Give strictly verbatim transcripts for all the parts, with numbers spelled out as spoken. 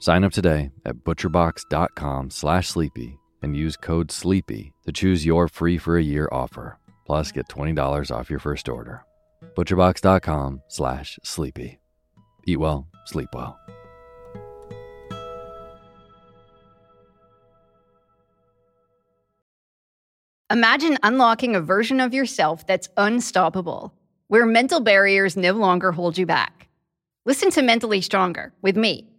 Sign up today at butcherbox.com slash sleepy and use code SLEEPY to choose your free for a year offer. Plus, get twenty dollars off your first order. ButcherBox.com slash sleepy. Eat well, sleep well. Imagine unlocking a version of yourself that's unstoppable, where mental barriers no longer hold you back. Listen to Mentally Stronger with me,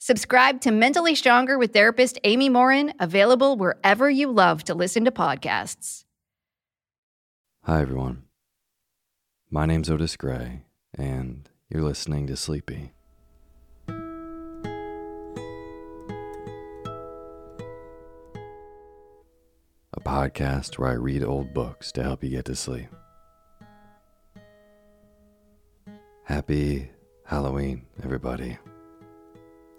Subscribe to Mentally Stronger with therapist Amy Morin, available wherever you love to listen to podcasts. Hi, everyone. My name's Otis Gray, and you're listening to Sleepy. A podcast where I read old books to help you get to sleep. Happy Halloween, everybody.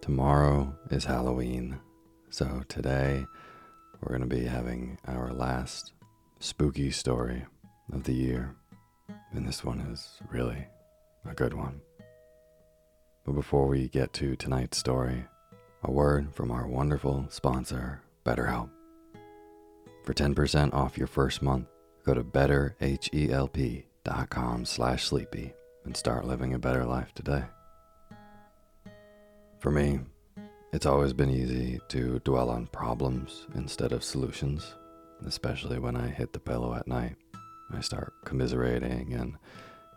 Tomorrow is Halloween, so today we're going to be having our last spooky story of the year. And this one is really a good one. But before we get to tonight's story, a word from our wonderful sponsor, BetterHelp. For ten percent off your first month, go to betterhelp.com slash sleepy and start living a better life today. For me, it's always been easy to dwell on problems instead of solutions, especially when I hit the pillow at night. I start commiserating and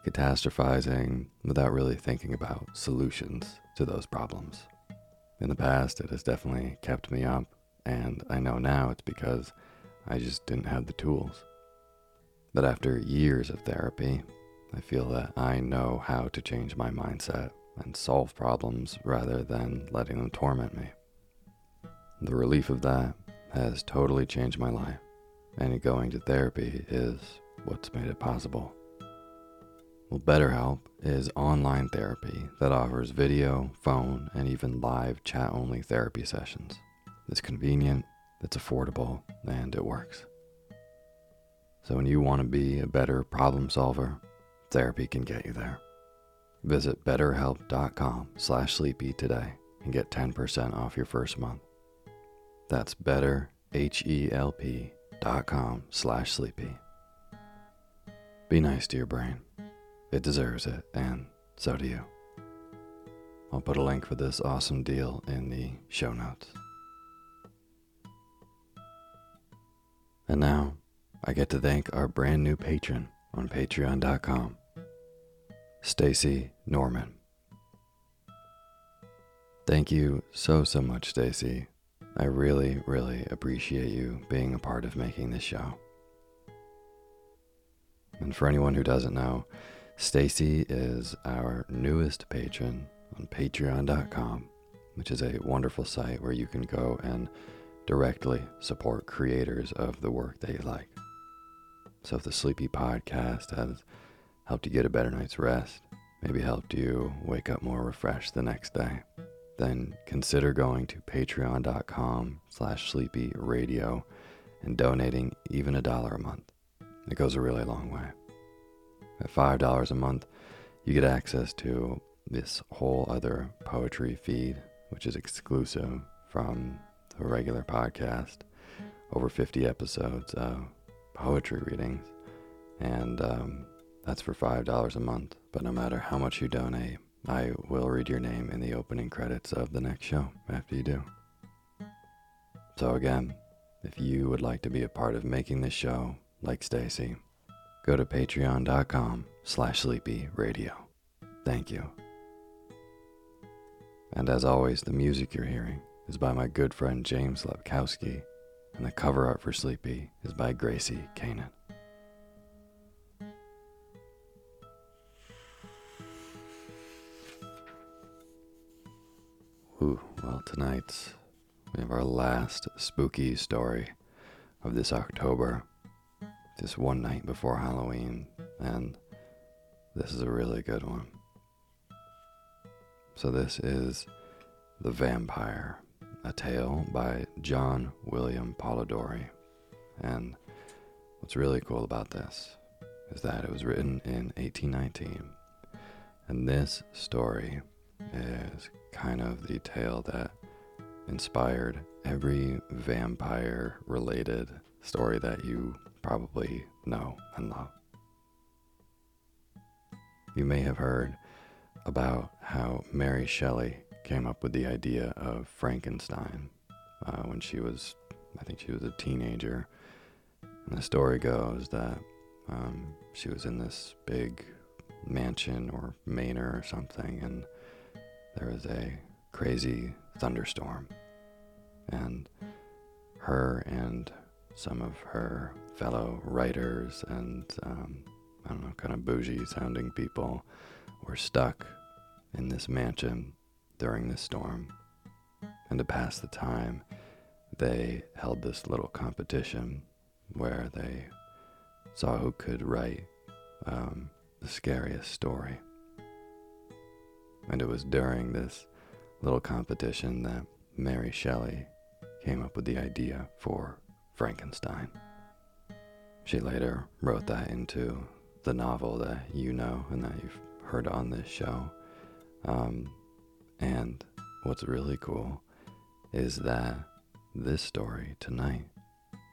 catastrophizing without really thinking about solutions to those problems. In the past, it has definitely kept me up, and I know now it's because I just didn't have the tools. But after years of therapy, I feel that I know how to change my mindset and solve problems rather than letting them torment me. The relief of that has totally changed my life, and going to therapy is what's made it possible. Well, BetterHelp is online therapy that offers video, phone, and even live chat-only therapy sessions. It's convenient, it's affordable, and it works. So when you want to be a better problem solver, therapy can get you there. Visit betterhelp.com slash sleepy today and get ten percent off your first month. That's betterhelp.com slash sleepy. Be nice to your brain. It deserves it, and so do you. I'll put a link for this awesome deal in the show notes. And now, I get to thank our brand new patron on patreon dot com, Stacy Norman. Thank you so, so much, Stacy. I really, really appreciate you being a part of making this show. And for anyone who doesn't know, Stacy is our newest patron on patreon dot com, which is a wonderful site where you can go and directly support creators of the work that you like. So if the Sleepy Podcast has helped you get a better night's rest, maybe helped you wake up more refreshed the next day, then consider going to patreon.com slash sleepy radio and donating even a dollar a month. It goes a really long way. At five dollars a month, you get access to this whole other poetry feed, which is exclusive from the regular podcast, over fifty episodes of poetry readings, and um, that's for five dollars a month. But no matter how much you donate, I will read your name in the opening credits of the next show after you do. So again, if you would like to be a part of making this show like Stacy, go to patreon.com slash sleepy radio. Thank you. And as always, the music you're hearing is by my good friend James Lepkowski, and the cover art for Sleepy is by Gracie Kanan. Ooh, well, tonight's, we have our last spooky story of this October. This one night before Halloween, and this is a really good one. So this is The Vampyre, a tale by John William Polidori. And what's really cool about this is that it was written in eighteen nineteen, and this story is kind of the tale that inspired every vampire-related story that you probably know and love. You may have heard about how Mary Shelley came up with the idea of Frankenstein uh, when she was, I think she was a teenager. And the story goes that um, she was in this big mansion or manor or something, and there was a crazy thunderstorm. And her and some of her fellow writers and, um, I don't know, kind of bougie-sounding people were stuck in this mansion during this storm. And to pass the time, they held this little competition where they saw who could write um, the scariest story. And it was during this little competition that Mary Shelley came up with the idea for Frankenstein. She later wrote that into the novel that you know and that you've heard on this show. Um, and what's really cool is that this story tonight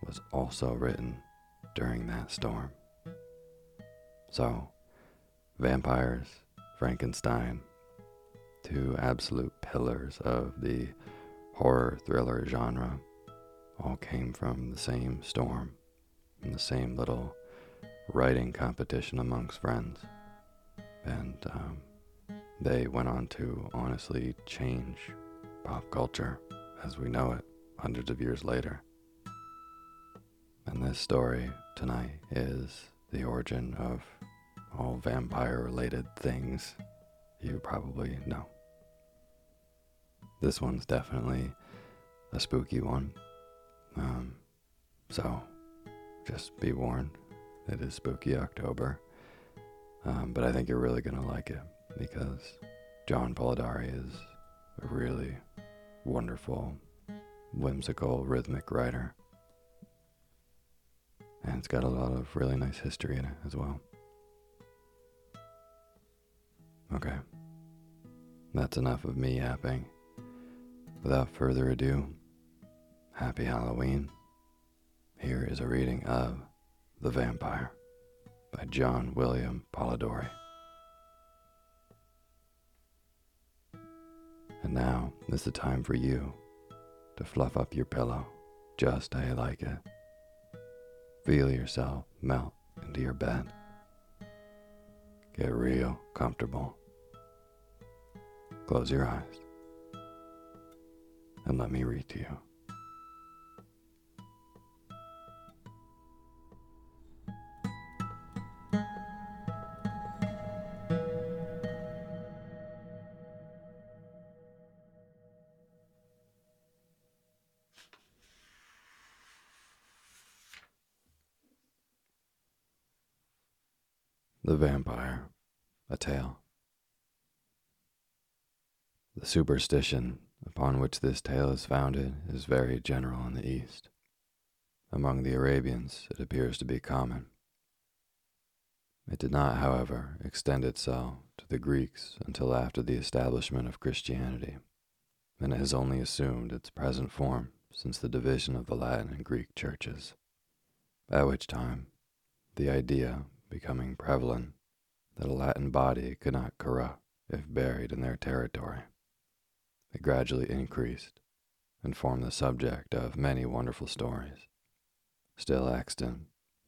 was also written during that storm. So, vampires, Frankenstein, two absolute pillars of the horror thriller genre, all came from the same storm and the same little writing competition amongst friends. And um, they went on to honestly change pop culture as we know it hundreds of years later. And this story tonight is the origin of all vampire-related things you probably know. This one's definitely a spooky one. Um, so, just be warned, it is spooky October. Um, but I think you're really going to like it because John Polidori is a really wonderful, whimsical, rhythmic writer. And it's got a lot of really nice history in it as well. Okay, that's enough of me yapping. Without further ado, happy Halloween. Here is a reading of The Vampyre by John William Polidori. And now is the time for you to fluff up your pillow just how you like it. Feel yourself melt into your bed. Get real comfortable. Close your eyes and let me read to you. The Vampyre, a Tale. The superstition upon which this tale is founded is very general in the East. Among the Arabians, it appears to be common. It did not, however, extend itself to the Greeks until after the establishment of Christianity, and it has only assumed its present form since the division of the Latin and Greek churches, at which time the idea becoming prevalent that a Latin body could not corrupt if buried in their territory. It gradually increased and formed the subject of many wonderful stories, still extant,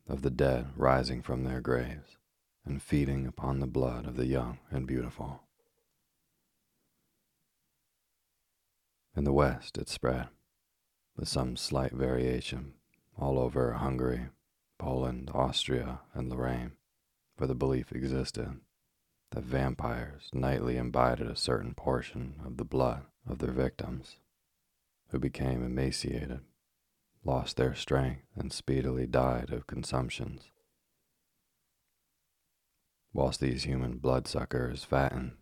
of the dead rising from their graves and feeding upon the blood of the young and beautiful. In the West it spread, with some slight variation, all over Hungary, Poland, Austria, and Lorraine, for the belief existed that vampires nightly imbibed a certain portion of the blood of their victims, who became emaciated, lost their strength, and speedily died of consumptions. Whilst these human bloodsuckers fattened,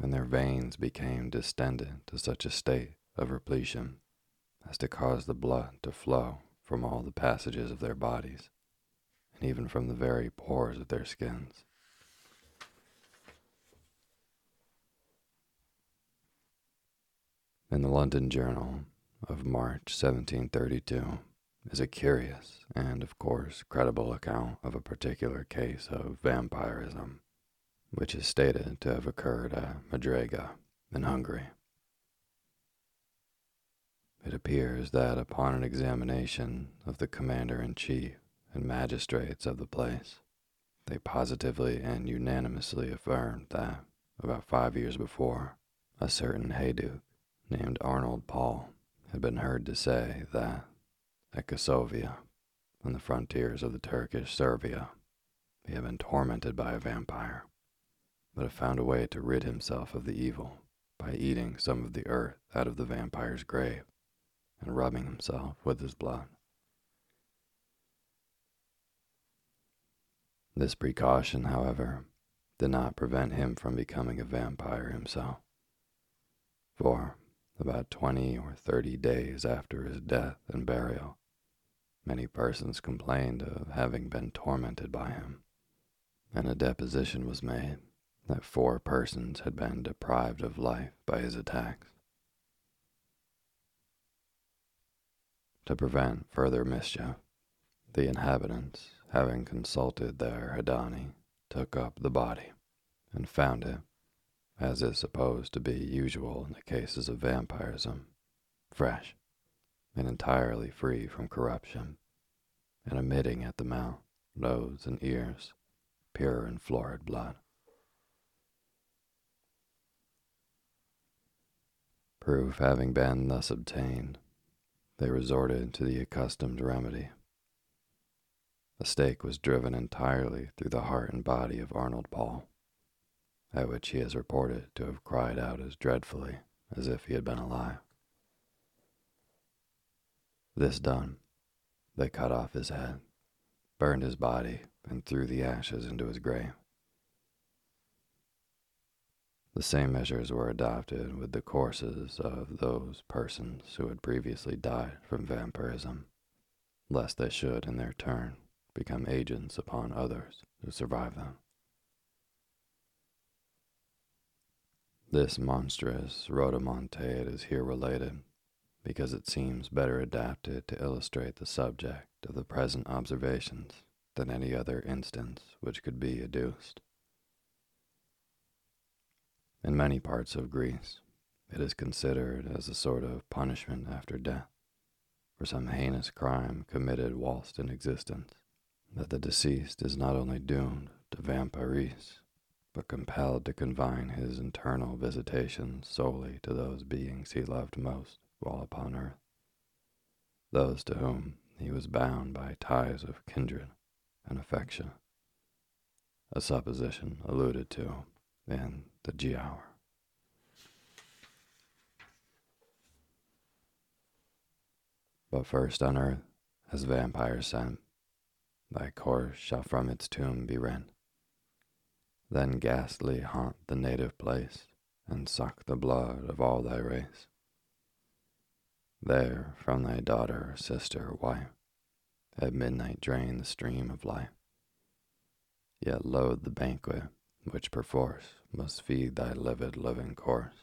and their veins became distended to such a state of repletion as to cause the blood to flow from all the passages of their bodies, and even from the very pores of their skins. In the London Journal of March seventeen thirty-two is a curious and, of course, credible account of a particular case of vampirism, which is stated to have occurred at Madrega in Hungary. It appears that upon an examination of the commander-in-chief and magistrates of the place, they positively and unanimously affirmed that, about five years before, a certain Hayduke named Arnold Paul had been heard to say that, at Kosovia, on the frontiers of the Turkish Servia, he had been tormented by a vampire, but had found a way to rid himself of the evil by eating some of the earth out of the vampire's grave and rubbing himself with his blood. This precaution, however, did not prevent him from becoming a vampire himself. For, about twenty or thirty days after his death and burial, many persons complained of having been tormented by him, and a deposition was made that four persons had been deprived of life by his attacks. to prevent further mischief. The inhabitants, having consulted their Hadani, took up the body and found it, as is supposed to be usual in the cases of vampirism, fresh and entirely free from corruption, and emitting at the mouth, nose, and ears pure and florid blood. Proof having been thus obtained, they resorted to the accustomed remedy. A stake was driven entirely through the heart and body of Arnold Paul, at which he is reported to have cried out as dreadfully as if he had been alive. This done, they cut off his head, burned his body, and threw the ashes into his grave. The same measures were adopted with the corpses of those persons who had previously died from vampirism, lest they should, in their turn, become agents upon others who survived them. This monstrous rhodomontade is here related, because it seems better adapted to illustrate the subject of the present observations than any other instance which could be adduced. In many parts of Greece, it is considered as a sort of punishment after death for some heinous crime committed whilst in existence, that the deceased is not only doomed to vampirise, but compelled to confine his internal visitations solely to those beings he loved most while upon earth, those to whom he was bound by ties of kindred and affection, a supposition alluded to in The Giaour. But first on earth, as vampires sent, thy corse shall from its tomb be rent, then ghastly haunt the native place, and suck the blood of all thy race. There, from thy daughter, sister, wife, at midnight drain the stream of life, yet loathe the banquet, which perforce must feed thy livid living corse.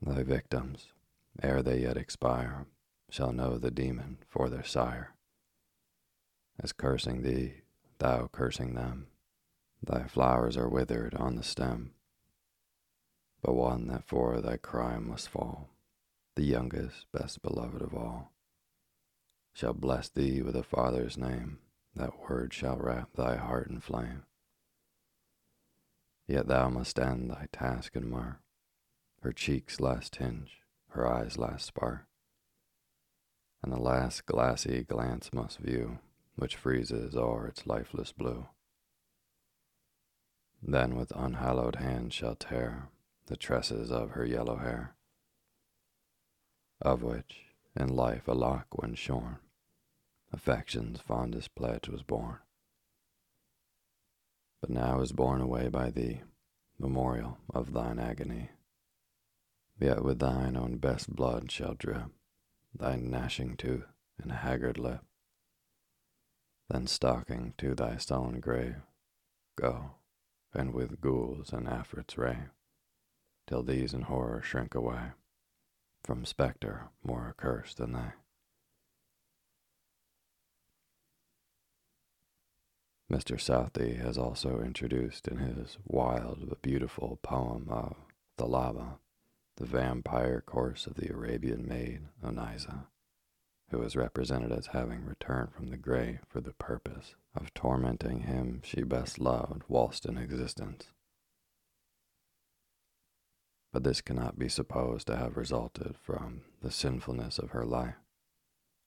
Thy victims, ere they yet expire, shall know the demon for their sire, as cursing thee, thou cursing them, thy flowers are withered on the stem, but one that for thy crime must fall, the youngest, best beloved of all, shall bless thee with a father's name, that word shall wrap thy heart in flame. Yet thou must end thy task and mark her cheek's last hinge, her eyes' last spark, and the last glassy glance must view, which freezes o'er its lifeless blue. Then with unhallowed hand shall tear the tresses of her yellow hair, of which, in life a lock when shorn, affection's fondest pledge was born. But now is borne away by thee, memorial of thine agony, yet with thine own best blood shall drip thy gnashing tooth and haggard lip. Then stalking to thy sullen grave, go, and with ghouls and afrits rave, till these in horror shrink away from spectre more accursed than they. Mister Southey has also introduced in his wild but beautiful poem of The Lava the vampire course of the Arabian maid Oniza, who is represented as having returned from the grave for the purpose of tormenting him she best loved whilst in existence. But this cannot be supposed to have resulted from the sinfulness of her life,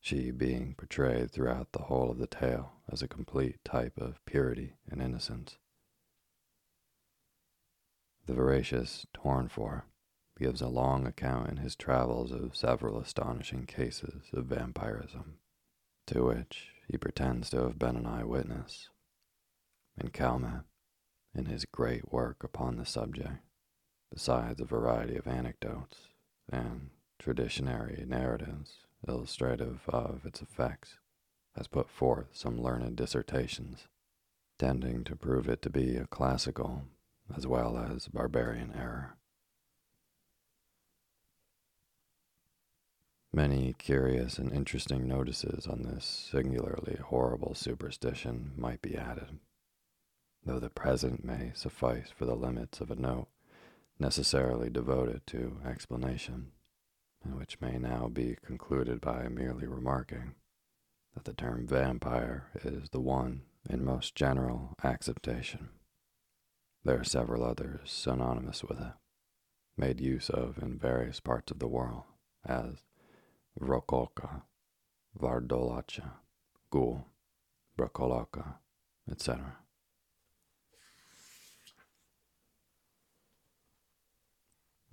she being portrayed throughout the whole of the tale as a complete type of purity and innocence. The veracious Tornfor gives a long account in his travels of several astonishing cases of vampirism, to which he pretends to have been an eyewitness, and Calmet, in his great work upon the subject, besides a variety of anecdotes and traditionary narratives illustrative of its effects, has put forth some learned dissertations, tending to prove it to be a classical as well as barbarian error. many curious and interesting notices on this singularly horrible superstition might be added, though the present may suffice for the limits of a note necessarily devoted to explanation, and which may now be concluded by merely remarking that the term vampire is the one in most general acceptation. There are several others synonymous with it, made use of in various parts of the world, as vrokoka, vardolacha, ghoul, vrokoka, et cetera.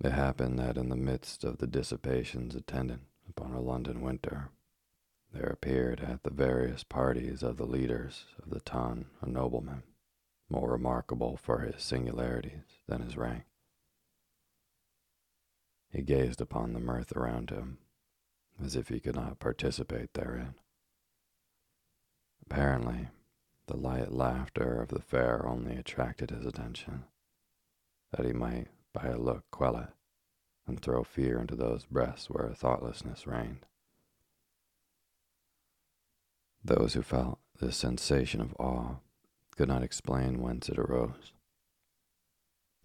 It happened that in the midst of the dissipations attendant upon a London winter, there appeared at the various parties of the leaders of the town a nobleman, more remarkable for his singularities than his rank. He gazed upon the mirth around him, as if he could not participate therein. Apparently, the light laughter of the fair only attracted his attention, that he might by a look quell it, and throw fear into those breasts where thoughtlessness reigned. Those who felt this sensation of awe could not explain whence it arose.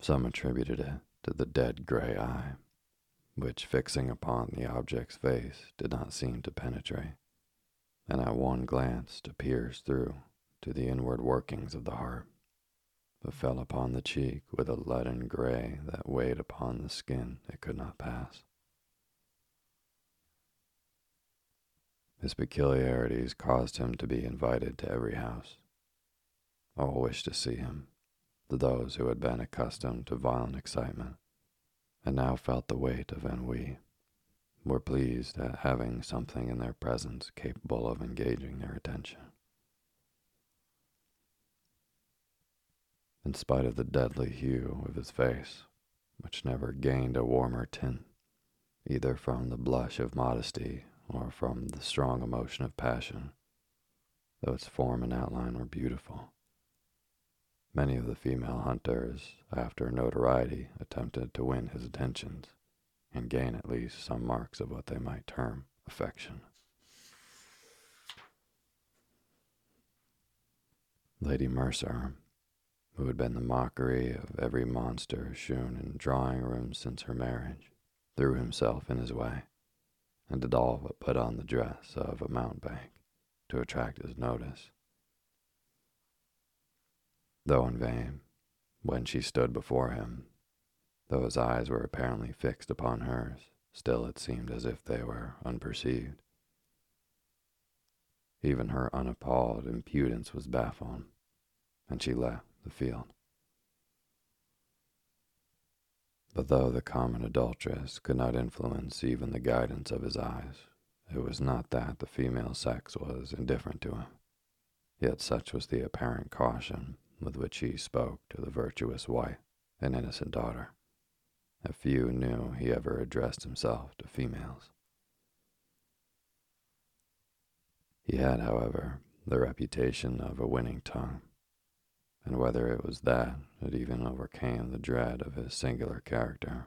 Some attributed it to the dead gray eye, which, fixing upon the object's face, did not seem to penetrate, and at one glance to pierce through to the inward workings of the heart, but fell upon the cheek with a leaden gray that weighed upon the skin it could not pass. His peculiarities caused him to be invited to every house. All wished to see him, to those who had been accustomed to violent excitement, and now felt the weight of ennui, were pleased at having something in their presence capable of engaging their attention. In spite of the deadly hue of his face, which never gained a warmer tint, either from the blush of modesty or from the strong emotion of passion, though its form and outline were beautiful, many of the female hunters, after notoriety, attempted to win his attentions and gain at least some marks of what they might term affection. Lady Mercer, who had been the mockery of every monster shewn in drawing-rooms since her marriage, threw himself in his way, and did all but put on the dress of a mountebank to attract his notice. Though in vain, when she stood before him, though his eyes were apparently fixed upon hers, still it seemed as if they were unperceived. Even her unappalled impudence was baffled, and she left the field. But though the common adulteress could not influence even the guidance of his eyes, it was not that the female sex was indifferent to him, yet such was the apparent caution with which he spoke to the virtuous wife and innocent daughter, that few knew he ever addressed himself to females. He had, however, the reputation of a winning tongue, and whether it was that it even overcame the dread of his singular character,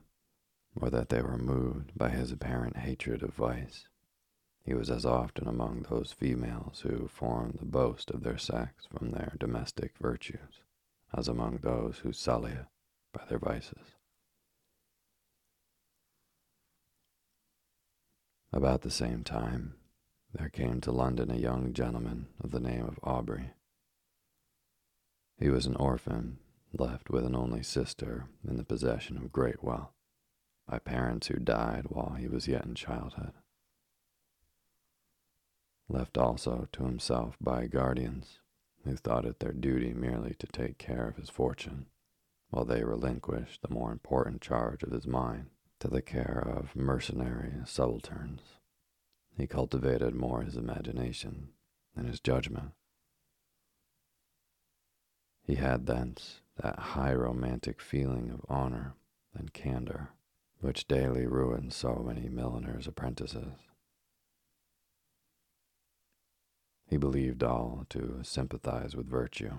or that they were moved by his apparent hatred of vice, he was as often among those females who form the boast of their sex from their domestic virtues, as among those who sully it by their vices. About the same time, there came to London a young gentleman of the name of Aubrey. He was an orphan, left with an only sister in the possession of great wealth, by parents who died while he was yet in childhood. Left also to himself by guardians, who thought it their duty merely to take care of his fortune, while they relinquished the more important charge of his mind to the care of mercenary subalterns, he cultivated more his imagination than his judgment. He had thence that high romantic feeling of honor and candor, which daily ruins so many milliners' apprentices. He believed all to sympathize with virtue,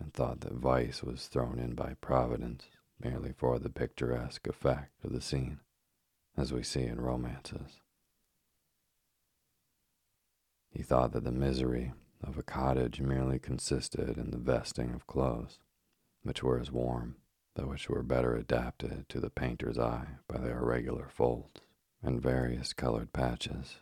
and thought that vice was thrown in by Providence merely for the picturesque effect of the scene, as we see in romances, He thought that the misery of a cottage merely consisted in the vesting of clothes, which were as warm, though which were better adapted to the painter's eye by their irregular folds and various colored patches.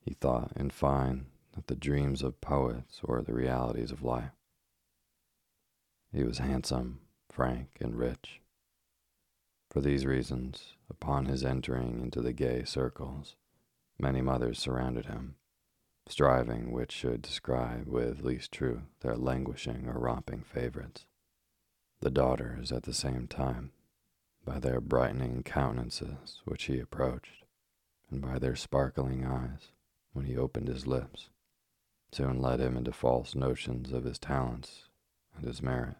He thought, in fine, that the dreams of poets were the realities of life. He was handsome, frank, and rich. For these reasons, upon his entering into the gay circles, many mothers surrounded him, striving which should describe with least truth their languishing or romping favorites. The daughters, at the same time, by their brightening countenances which he approached, and by their sparkling eyes, when he opened his lips, soon led him into false notions of his talents and his merit.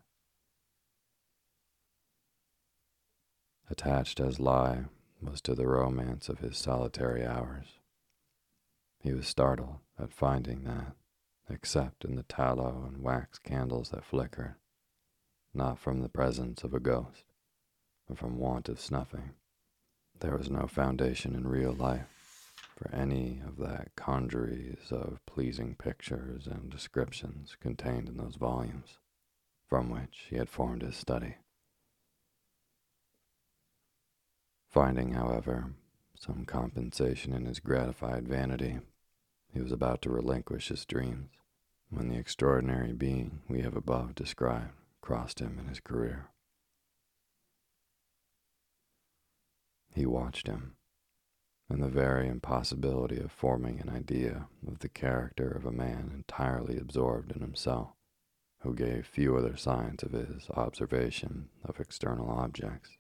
Attached as lie was to the romance of his solitary hours, he was startled at finding that, except in the tallow and wax candles that flickered, not from the presence of a ghost, but from want of snuffing, there was no foundation in real life for any of that congeries of pleasing pictures and descriptions contained in those volumes from which he had formed his study. Finding, however, some compensation in his gratified vanity, he was about to relinquish his dreams when the extraordinary being we have above described crossed him in his career. He watched him, and the very impossibility of forming an idea of the character of a man entirely absorbed in himself, who gave few other signs of his observation of external objects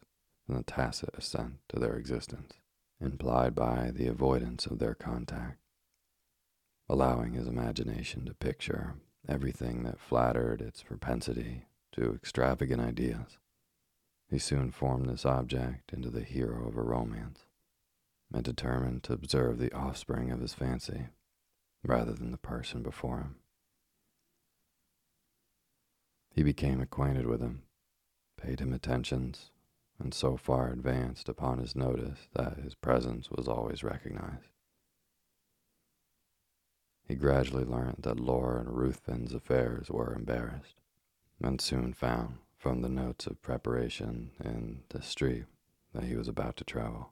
than the tacit assent to their existence, implied by the avoidance of their contact, allowing his imagination to picture everything that flattered its propensity to extravagant ideas. He soon formed this object into the hero of a romance, and determined to observe the offspring of his fancy, rather than the person before him. He became acquainted with him, paid him attentions, and so far advanced upon his notice that his presence was always recognized. He gradually learned that Lord Ruthven's affairs were embarrassed, and soon found, from the notes of preparation in the street, that he was about to travel.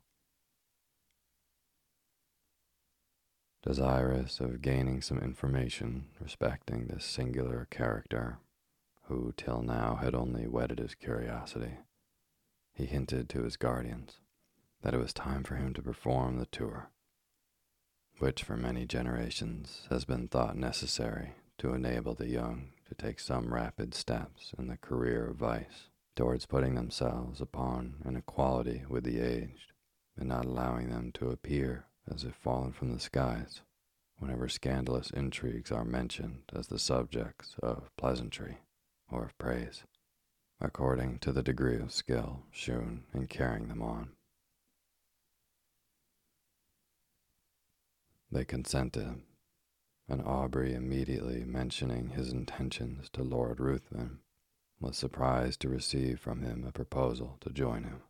Desirous of gaining some information respecting this singular character, who till now had only whetted his curiosity, he hinted to his guardians that it was time for him to perform the tour, which for many generations has been thought necessary to enable the young to take some rapid steps in the career of vice towards putting themselves upon an equality with the aged, and not allowing them to appear as if fallen from the skies, whenever scandalous intrigues are mentioned as the subjects of pleasantry or of praise, according to the degree of skill shewn in carrying them on. They consented, and Aubrey, immediately mentioning his intentions to Lord Ruthven, was surprised to receive from him a proposal to join him.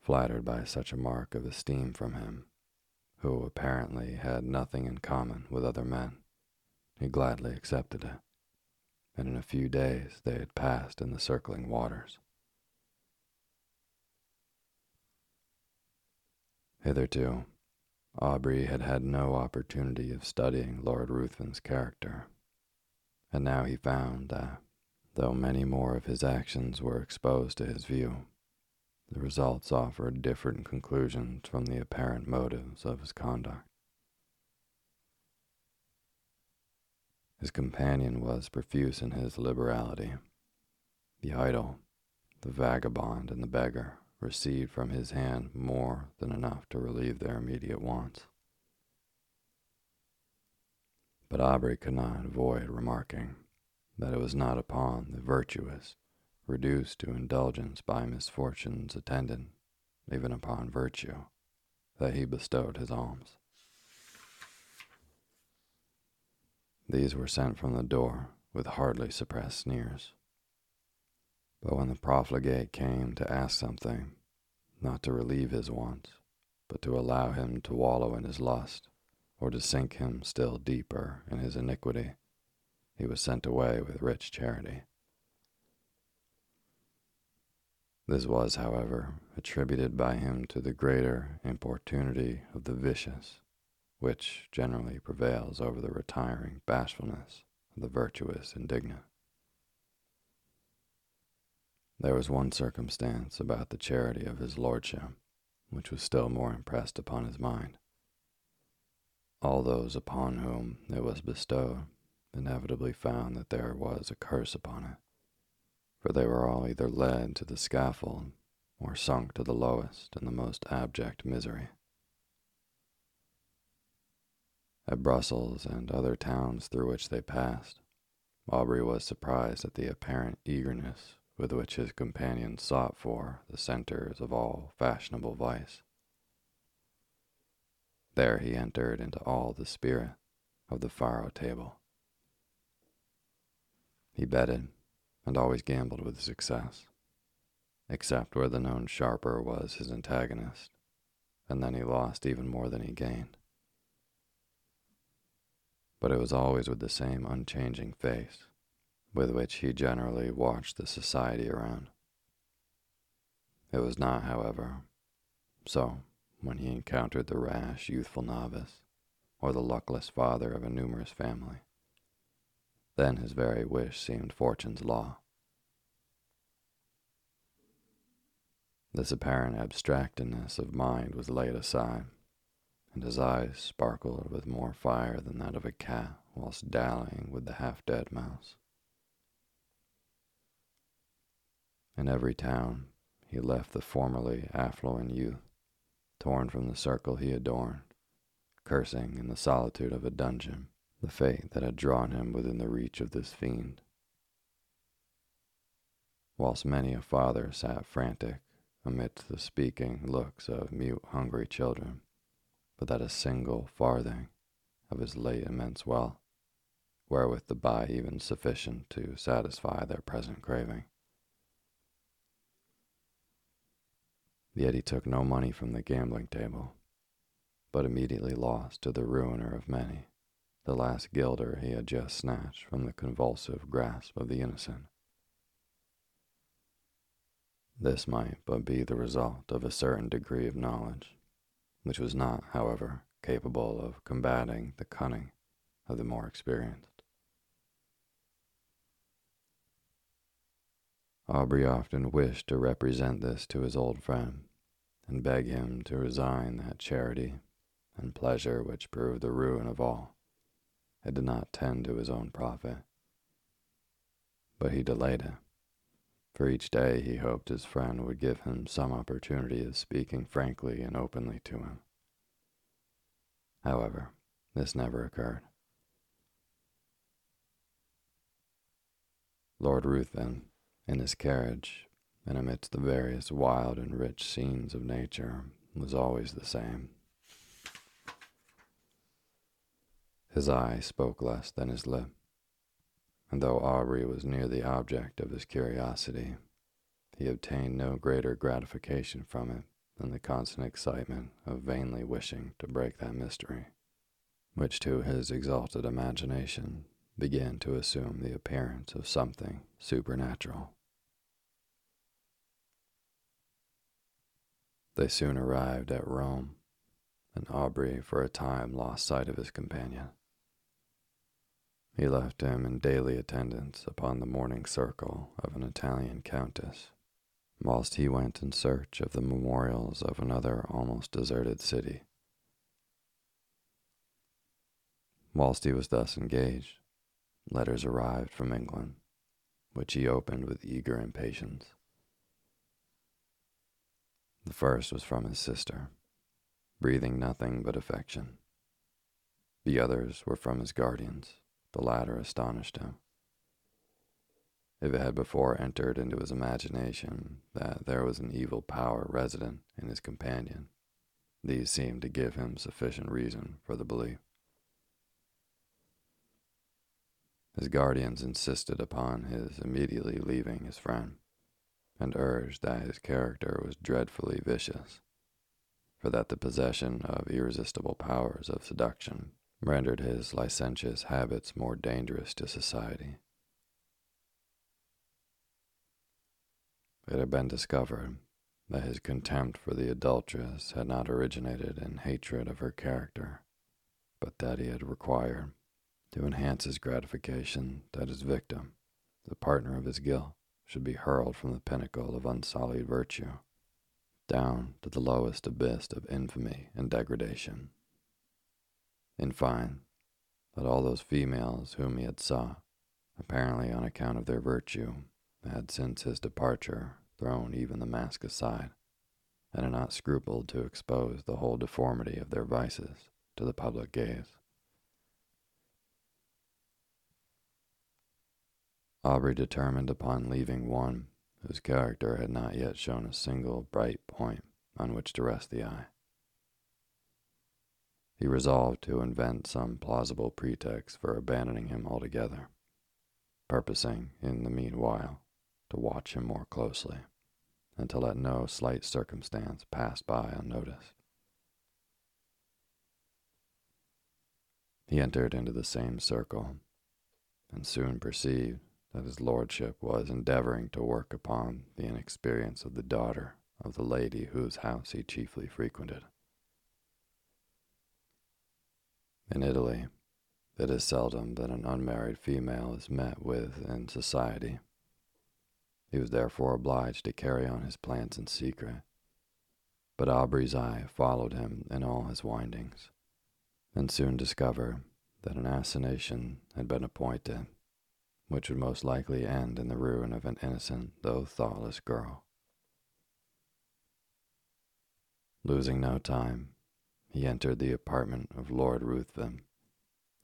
Flattered by such a mark of esteem from him, who apparently had nothing in common with other men, he gladly accepted it, and in a few days they had passed in the circling waters. Hitherto, Aubrey had had no opportunity of studying Lord Ruthven's character, and now he found that, though many more of his actions were exposed to his view, the results offered different conclusions from the apparent motives of his conduct. His companion was profuse in his liberality. The idle, the vagabond, and the beggar received from his hand more than enough to relieve their immediate wants. But Aubrey could not avoid remarking that it was not upon the virtuous, reduced to indulgence by misfortunes attendant, even upon virtue, that he bestowed his alms. These were sent from the door with hardly suppressed sneers. But when the profligate came to ask something, not to relieve his wants, but to allow him to wallow in his lust, or to sink him still deeper in his iniquity, he was sent away with rich charity. This was, however, attributed by him to the greater importunity of the vicious, which generally prevails over the retiring bashfulness of the virtuous indignant. There was one circumstance about the charity of his lordship which was still more impressed upon his mind. All those upon whom it was bestowed inevitably found that there was a curse upon it, for they were all either led to the scaffold or sunk to the lowest and the most abject misery. At Brussels and other towns through which they passed, Aubrey was surprised at the apparent eagerness with which his companions sought for the centers of all fashionable vice. There he entered into all the spirit of the faro table. He betted, and always gambled with success, except where the known sharper was his antagonist, and then he lost even more than he gained. But it was always with the same unchanging face, with which he generally watched the society around. It was not, however, so when he encountered the rash, youthful novice, or the luckless father of a numerous family. Then his very wish seemed fortune's law. This apparent abstractedness of mind was laid aside, and his eyes sparkled with more fire than that of a cat whilst dallying with the half-dead mouse. In every town, he left the formerly affluent youth, torn from the circle he adorned, cursing in the solitude of a dungeon the fate that had drawn him within the reach of this fiend. Whilst many a father sat frantic amidst the speaking looks of mute, hungry children, without a single farthing of his late immense wealth, wherewith to buy even sufficient to satisfy their present craving. Yet he took no money from the gambling table, but immediately lost to the ruiner of many the last guilder he had just snatched from the convulsive grasp of the innocent. This might but be the result of a certain degree of knowledge, which was not, however, capable of combating the cunning of the more experienced. Aubrey often wished to represent this to his old friend, and beg him to resign that charity and pleasure which proved the ruin of all. It did not tend to his own profit. But he delayed it, for each day he hoped his friend would give him some opportunity of speaking frankly and openly to him. However, this never occurred. Lord Ruthven, in his carriage, and amidst the various wild and rich scenes of nature, was always the same. His eye spoke less than his lip, and though Aubrey was near the object of his curiosity, he obtained no greater gratification from it than the constant excitement of vainly wishing to break that mystery, which to his exalted imagination began to assume the appearance of something supernatural. They soon arrived at Rome, and Aubrey for a time lost sight of his companion. He left him in daily attendance upon the morning circle of an Italian countess, whilst he went in search of the memorials of another almost deserted city. Whilst he was thus engaged, letters arrived from England, which he opened with eager impatience. The first was from his sister, breathing nothing but affection. The others were from his guardians. The latter astonished him. If it had before entered into his imagination that there was an evil power resident in his companion, these seemed to give him sufficient reason for the belief. His guardians insisted upon his immediately leaving his friend, and urged that his character was dreadfully vicious, for that the possession of irresistible powers of seduction rendered his licentious habits more dangerous to society. It had been discovered that his contempt for the adulteress had not originated in hatred of her character, but that he had required, to enhance his gratification, that his victim, the partner of his guilt, should be hurled from the pinnacle of unsullied virtue down to the lowest abyss of infamy and degradation. In fine, that all those females whom he had sought, apparently on account of their virtue, had since his departure thrown even the mask aside, and had not scrupled to expose the whole deformity of their vices to the public gaze. Aubrey determined upon leaving one whose character had not yet shown a single bright point on which to rest the eye. He resolved to invent some plausible pretext for abandoning him altogether, purposing, in the meanwhile, to watch him more closely, and to let no slight circumstance pass by unnoticed. He entered into the same circle, and soon perceived that his lordship was endeavoring to work upon the inexperience of the daughter of the lady whose house he chiefly frequented. In Italy, it is seldom that an unmarried female is met with in society. He was therefore obliged to carry on his plans in secret, but Aubrey's eye followed him in all his windings, and soon discovered that an assassination had been appointed, which would most likely end in the ruin of an innocent though thoughtless girl. Losing no time, he entered the apartment of Lord Ruthven,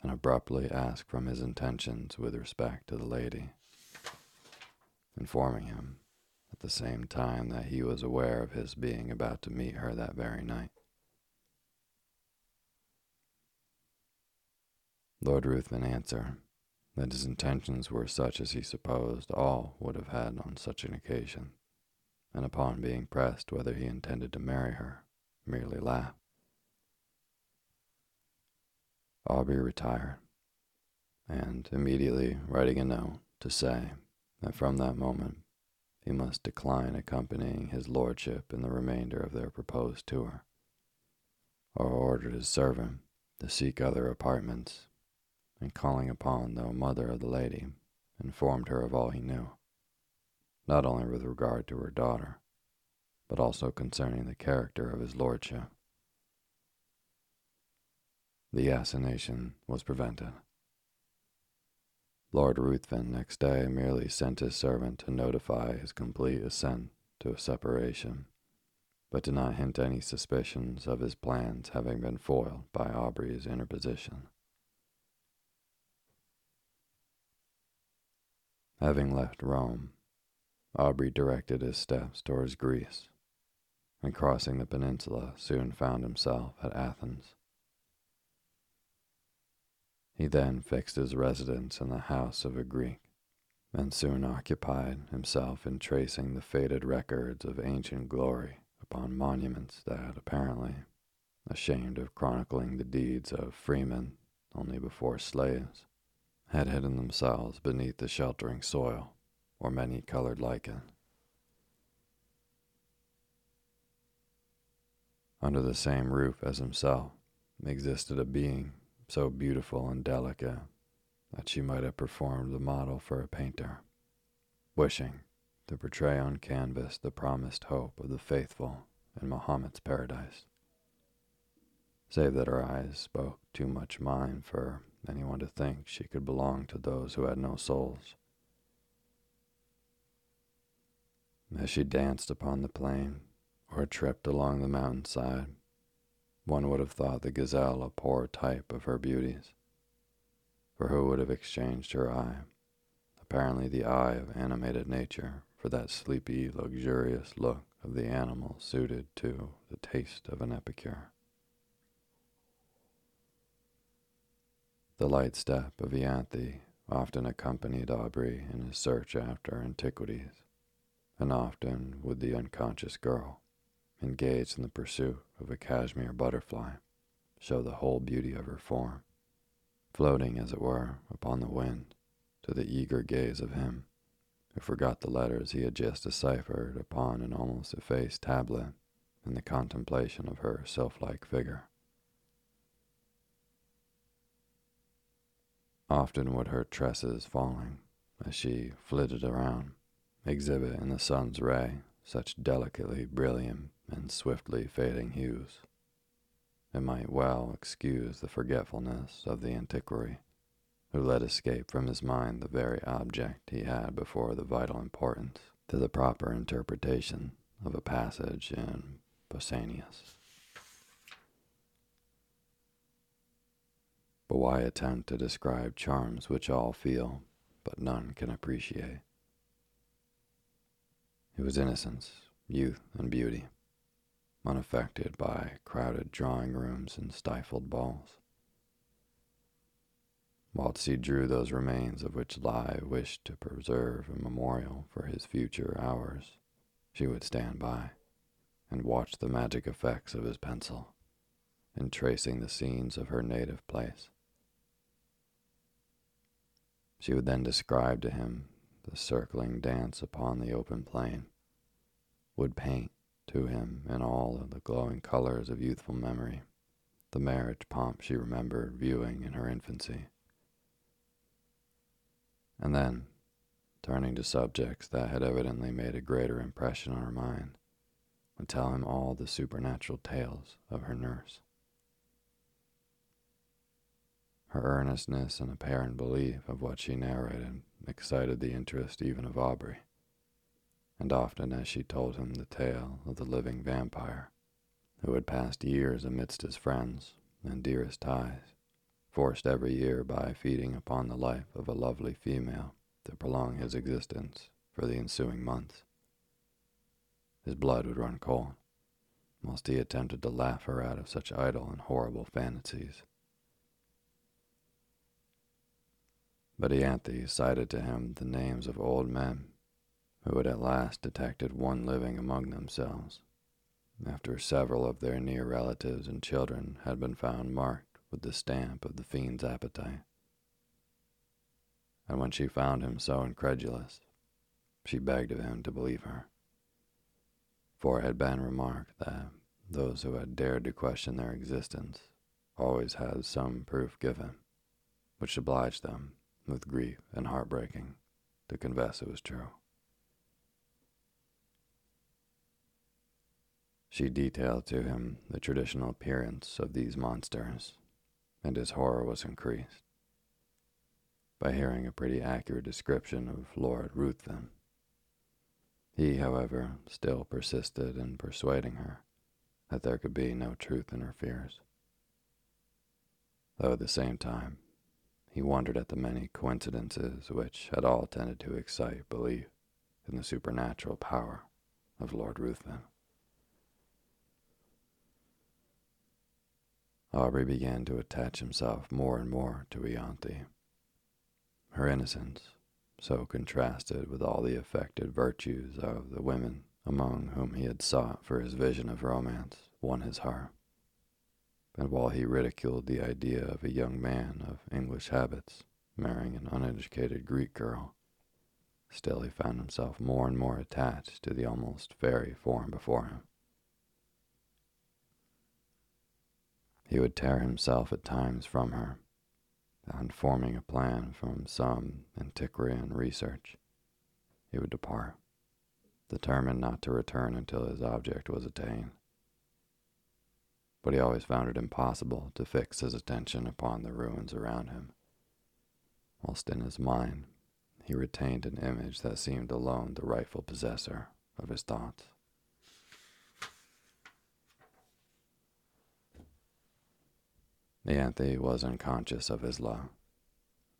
and abruptly asked from his intentions with respect to the lady, informing him at the same time that he was aware of his being about to meet her that very night. Lord Ruthven answered that his intentions were such as he supposed all would have had on such an occasion, and upon being pressed whether he intended to marry her, merely laughed. Aubrey retired, and immediately writing a note to say that from that moment he must decline accompanying his lordship in the remainder of their proposed tour, or ordered his servant to seek other apartments, and calling upon the mother of the lady, informed her of all he knew, not only with regard to her daughter, but also concerning the character of his lordship. The assassination was prevented. Lord Ruthven next day merely sent his servant to notify his complete assent to a separation, but did not hint any suspicions of his plans having been foiled by Aubrey's interposition. Having left Rome, Aubrey directed his steps towards Greece, and crossing the peninsula soon found himself at Athens. He then fixed his residence in the house of a Greek, and soon occupied himself in tracing the faded records of ancient glory upon monuments that, apparently, ashamed of chronicling the deeds of freemen only before slaves, had hidden themselves beneath the sheltering soil or many-colored lichen. Under the same roof as himself existed a being so beautiful and delicate that she might have performed the model for a painter, wishing to portray on canvas the promised hope of the faithful in Mahomet's paradise, save that her eyes spoke too much mine for anyone to think she could belong to those who had no souls. As she danced upon the plain, or tripped along the mountainside, one would have thought the gazelle a poor type of her beauties, for who would have exchanged her eye, apparently the eye of animated nature, for that sleepy, luxurious look of the animal suited to the taste of an epicure? The light step of Ianthe often accompanied Aubrey in his search after antiquities, and often with the unconscious girl, engaged in the pursuit of a cashmere butterfly show the whole beauty of her form, floating, as it were, upon the wind, to the eager gaze of him who forgot the letters he had just deciphered upon an almost effaced tablet in the contemplation of her sylph-like figure. Often would her tresses falling, as she flitted around, exhibit in the sun's ray such delicately brilliant and swiftly fading hues. It might well excuse the forgetfulness of the antiquary, who let escape from his mind the very object he had before the vital importance to the proper interpretation of a passage in Pausanias. But why attempt to describe charms which all feel, but none can appreciate? It was innocence, youth, and beauty, unaffected by crowded drawing rooms and stifled balls. Whilst he drew those remains of which lie wished to preserve a memorial for his future hours, she would stand by and watch the magic effects of his pencil in tracing the scenes of her native place. She would then describe to him the circling dance upon the open plain, would paint to him in all of the glowing colors of youthful memory the marriage pomp she remembered viewing in her infancy. And then, turning to subjects that had evidently made a greater impression on her mind, would tell him all the supernatural tales of her nurse. Her earnestness and apparent belief of what she narrated excited the interest even of Aubrey, and often as she told him the tale of the living vampire, who had passed years amidst his friends and dearest ties, forced every year by feeding upon the life of a lovely female to prolong his existence for the ensuing months, his blood would run cold, whilst he attempted to laugh her out of such idle and horrible fantasies. But Ianthe cited to him the names of old men who had at last detected one living among themselves, after several of their near relatives and children had been found marked with the stamp of the fiend's appetite. And when she found him so incredulous, she begged of him to believe her. For it had been remarked that those who had dared to question their existence always had some proof given, which obliged them, with grief and heartbreaking, to confess it was true. She detailed to him the traditional appearance of these monsters, and his horror was increased by hearing a pretty accurate description of Lord Ruthven. He, however, still persisted in persuading her that there could be no truth in her fears, though at the same time he wondered at the many coincidences which had all tended to excite belief in the supernatural power of Lord Ruthven. Aubrey began to attach himself more and more to Ianthe. Her innocence, so contrasted with all the affected virtues of the women among whom he had sought for his vision of romance, won his heart. And while he ridiculed the idea of a young man of English habits marrying an uneducated Greek girl, still he found himself more and more attached to the almost fairy form before him. He would tear himself at times from her, and forming a plan from some antiquarian research, he would depart, determined not to return until his object was attained. But he always found it impossible to fix his attention upon the ruins around him, whilst in his mind he retained an image that seemed alone the rightful possessor of his thoughts. Ianthe was unconscious of his love,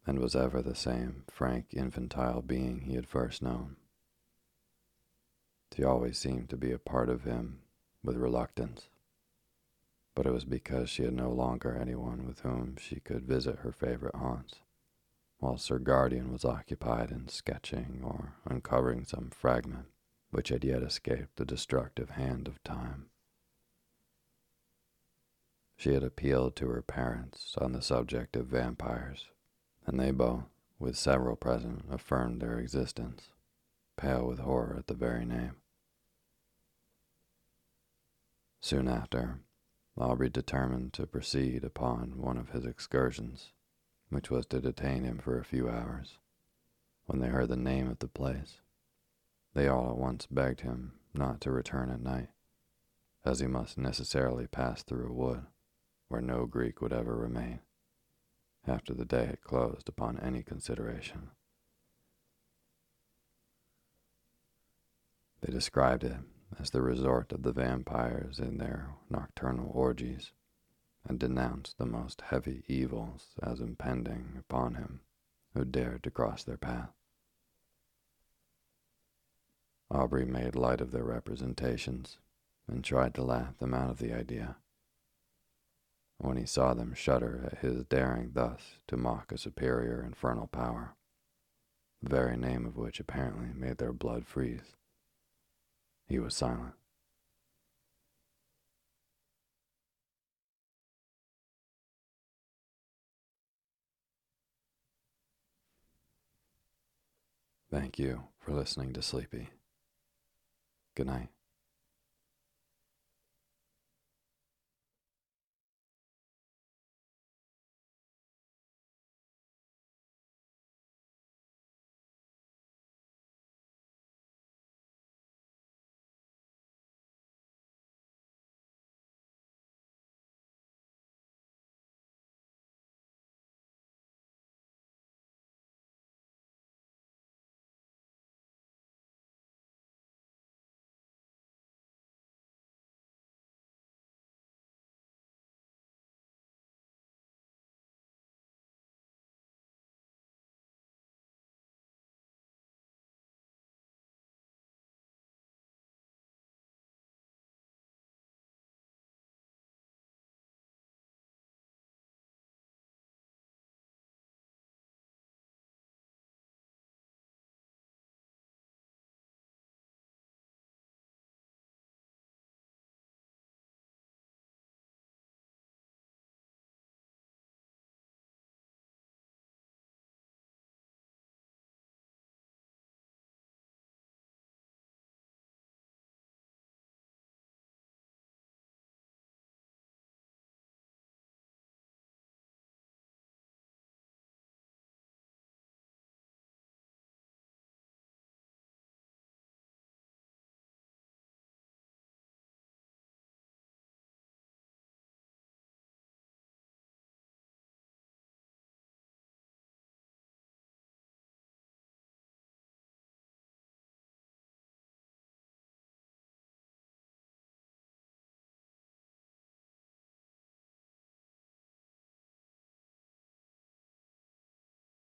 and was ever the same frank infantile being he had first known. She always seemed to be a part of him with reluctance, but it was because she had no longer anyone with whom she could visit her favorite haunts, whilst her guardian was occupied in sketching or uncovering some fragment which had yet escaped the destructive hand of time. She had appealed to her parents on the subject of vampires, and they both, with several present, affirmed their existence, pale with horror at the very name. Soon after, Aubrey determined to proceed upon one of his excursions, which was to detain him for a few hours. When they heard the name of the place, they all at once begged him not to return at night, as he must necessarily pass through a wood where no Greek would ever remain, after the day had closed upon any consideration. They described it as the resort of the vampires in their nocturnal orgies, and denounced the most heavy evils as impending upon him who dared to cross their path. Aubrey made light of their representations, and tried to laugh them out of the idea. When he saw them shudder at his daring thus to mock a superior infernal power, the very name of which apparently made their blood freeze, he was silent. Thank you for listening to Sleepy. Good night.